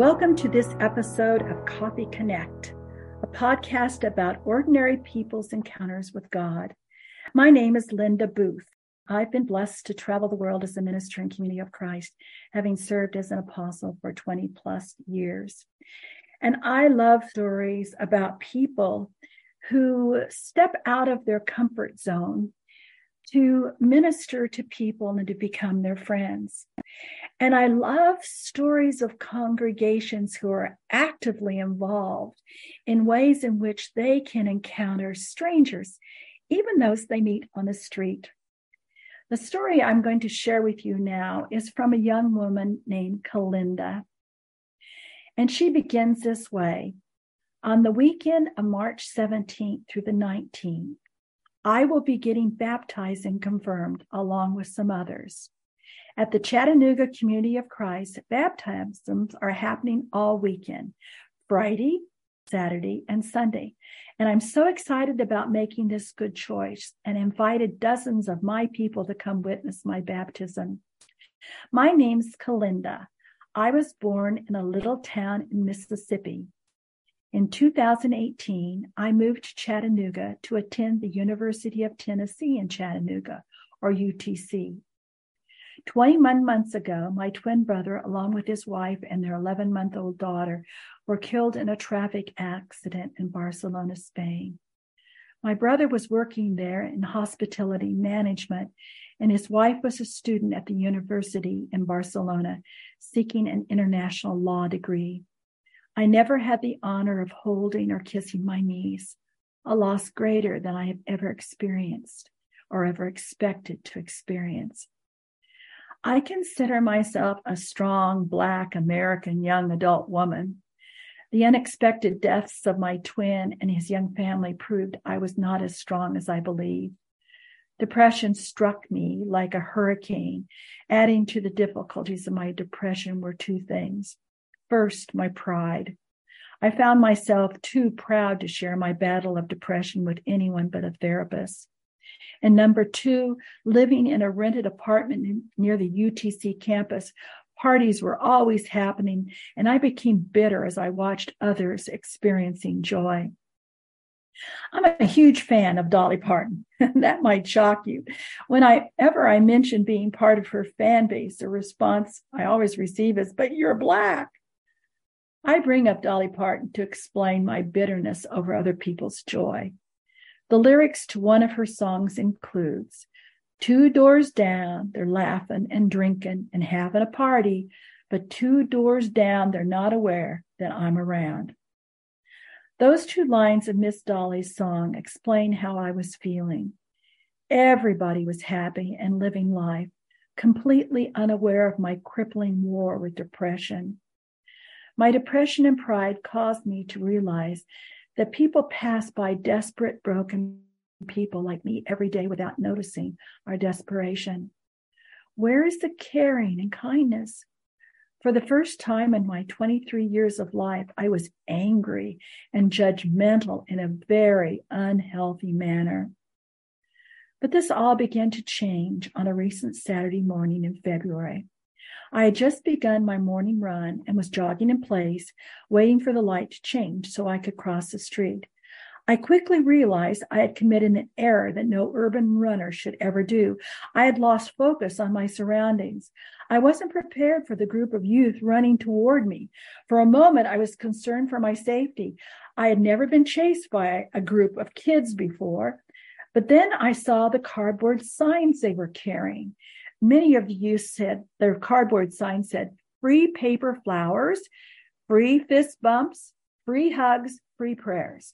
Welcome to this episode of Coffee Connect, a podcast about ordinary people's encounters with God. My name is Linda Booth. I've been blessed to travel the world as a minister in Community of Christ, having served as an apostle for 20 plus years. And I love stories about people who step out of their comfort zone to minister to people and to become their friends. And I love stories of congregations who are actively involved in ways in which they can encounter strangers, even those they meet on the street. The story I'm going to share with you now is from a young woman named Colinda. And she begins this way. On the weekend of March 17th through the 19th, I will be getting baptized and confirmed along with some others. At the Chattanooga Community of Christ, baptisms are happening all weekend, Friday, Saturday, and Sunday. And I'm so excited about making this good choice and invited dozens of my people to come witness my baptism. My name's Colinda. I was born in a little town in Mississippi. In 2018, I moved to Chattanooga to attend the University of Tennessee in Chattanooga, or UTC. 21 months ago, my twin brother, along with his wife and their 11-month-old daughter, were killed in a traffic accident in Barcelona, Spain. My brother was working there in hospitality management, and his wife was a student at the university in Barcelona, seeking an international law degree. I never had the honor of holding or kissing my niece, a loss greater than I have ever experienced or ever expected to experience. I consider myself a strong Black American young adult woman. The unexpected deaths of my twin and his young family proved I was not as strong as I believed. Depression struck me like a hurricane. Adding to the difficulties of my depression were two things. First, my pride. I found myself too proud to share my battle of depression with anyone but a therapist. And number two, living in a rented apartment near the UTC campus, parties were always happening, and I became bitter as I watched others experiencing joy. I'm a huge fan of Dolly Parton. That might shock you. Whenever I mention being part of her fan base, the response I always receive is, "But you're Black." I bring up Dolly Parton to explain my bitterness over other people's joy. The lyrics to one of her songs includes, "Two doors down, they're laughing and drinking and having a party, but two doors down, they're not aware that I'm around." Those two lines of Miss Dolly's song explain how I was feeling. Everybody was happy and living life, completely unaware of my crippling war with depression. My depression and pride caused me to realize that people pass by desperate, broken people like me every day without noticing our desperation. Where is the caring and kindness? For the first time in my 23 years of life, I was angry and judgmental in a very unhealthy manner. But this all began to change on a recent Saturday morning in February. I had just begun my morning run and was jogging in place, waiting for the light to change so I could cross the street. I quickly realized I had committed an error that no urban runner should ever do. I had lost focus on my surroundings. I wasn't prepared for the group of youth running toward me. For a moment, I was concerned for my safety. I had never been chased by a group of kids before, but then I saw the cardboard signs they were carrying. Many of the youth said, their cardboard sign said, "Free paper flowers, free fist bumps, free hugs, free prayers."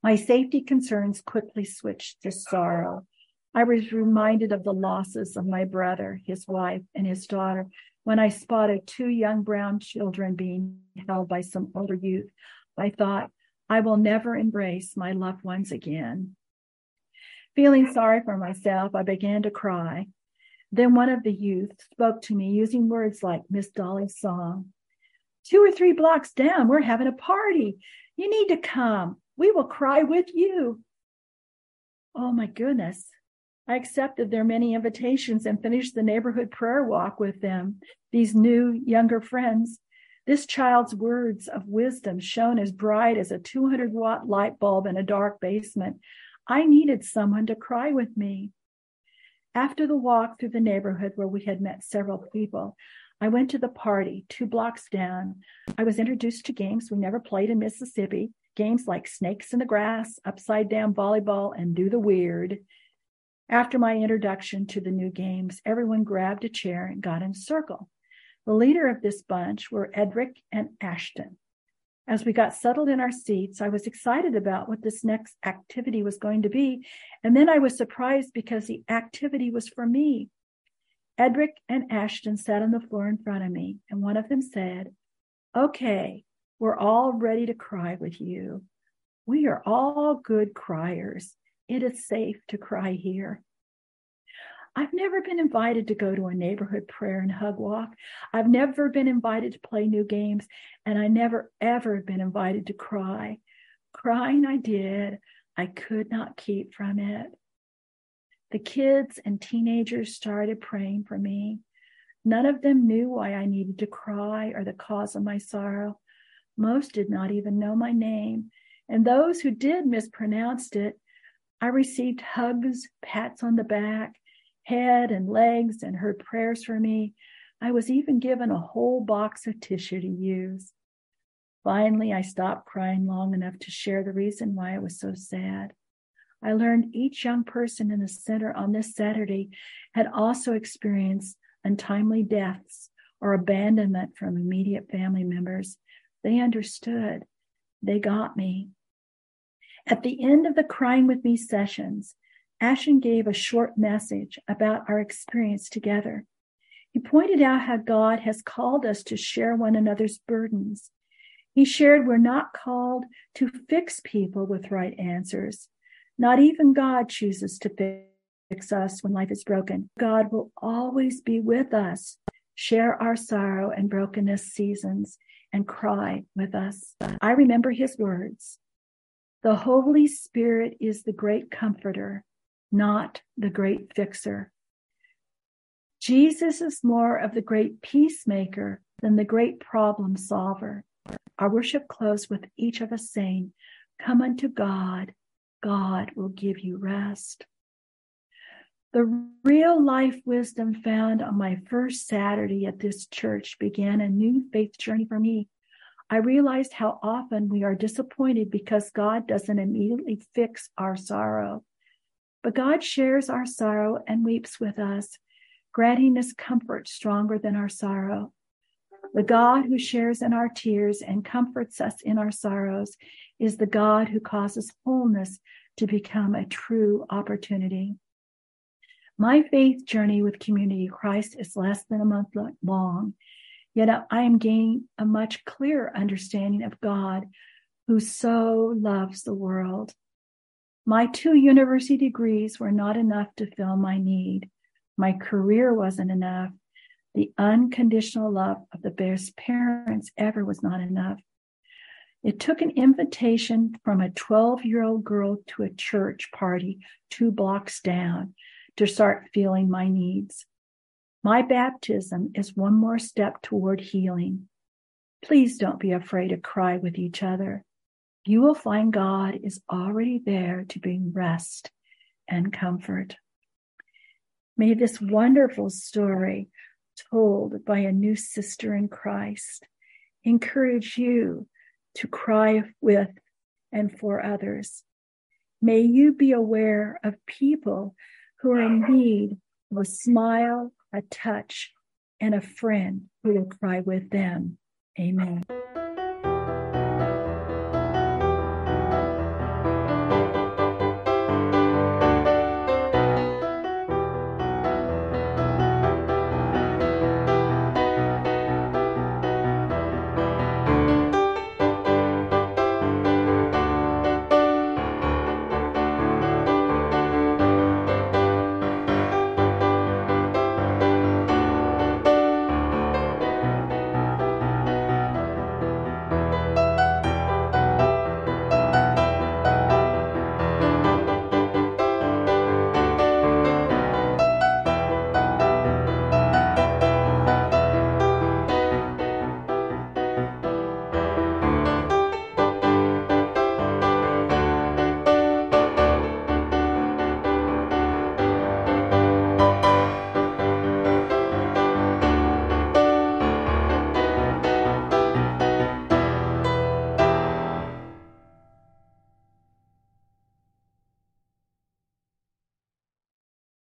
My safety concerns quickly switched to sorrow. I was reminded of the losses of my brother, his wife, and his daughter when I spotted two young brown children being held by some older youth. I thought, I will never embrace my loved ones again. Feeling sorry for myself, I began to cry. Then one of the youth spoke to me using words like Miss Dolly's song. "Two or three blocks down, we're having a party. You need to come. We will cry with you." Oh my goodness. I accepted their many invitations and finished the neighborhood prayer walk with them, these new, younger friends. This child's words of wisdom shone as bright as a 200-watt light bulb in a dark basement. I needed someone to cry with me. After the walk through the neighborhood where we had met several people, I went to the party 2 blocks down. I was introduced to games we never played in Mississippi, games like Snakes in the Grass, Upside Down Volleyball, and Do the Weird. After my introduction to the new games, everyone grabbed a chair and got in a circle. The leader of this bunch were Edric and Ashton. As we got settled in our seats, I was excited about what this next activity was going to be, and then I was surprised because the activity was for me. Edric and Ashton sat on the floor in front of me, and one of them said, "Okay, we're all ready to cry with you. We are all good criers. It is safe to cry here." I've never been invited to go to a neighborhood prayer and hug walk. I've never been invited to play new games, and I never, ever been invited to cry. Crying I did. I could not keep from it. The kids and teenagers started praying for me. None of them knew why I needed to cry or the cause of my sorrow. Most did not even know my name, and those who did mispronounced it. I received hugs, pats on the back, head and legs, and heard prayers for me. I was even given a whole box of tissue to use. Finally, I stopped crying long enough to share the reason why I was so sad. I learned each young person in the center on this Saturday had also experienced untimely deaths or abandonment from immediate family members. They understood. They got me. At the end of the Crying With Me sessions, Ashton gave a short message about our experience together. He pointed out how God has called us to share one another's burdens. He shared we're not called to fix people with right answers. Not even God chooses to fix us when life is broken. God will always be with us, share our sorrow and brokenness seasons, and cry with us. I remember his words. The Holy Spirit is the great comforter, not the great fixer. Jesus is more of the great peacemaker than the great problem solver. Our worship closed with each of us saying, "Come unto God, God will give you rest." The real life wisdom found on my first Saturday at this church began a new faith journey for me. I realized how often we are disappointed because God doesn't immediately fix our sorrow. But God shares our sorrow and weeps with us, granting us comfort stronger than our sorrow. The God who shares in our tears and comforts us in our sorrows is the God who causes wholeness to become a true opportunity. My faith journey with Community of Christ is less than a month long, yet I am gaining a much clearer understanding of God who so loves the world. My 2 university degrees were not enough to fill my need. My career wasn't enough. The unconditional love of the best parents ever was not enough. It took an invitation from a 12-year-old girl to a church party 2 blocks down to start feeling my needs. My baptism is one more step toward healing. Please don't be afraid to cry with each other. You will find God is already there to bring rest and comfort. May this wonderful story, told by a new sister in Christ, encourage you to cry with and for others. May you be aware of people who are in need of a smile, a touch, and a friend who will cry with them. Amen.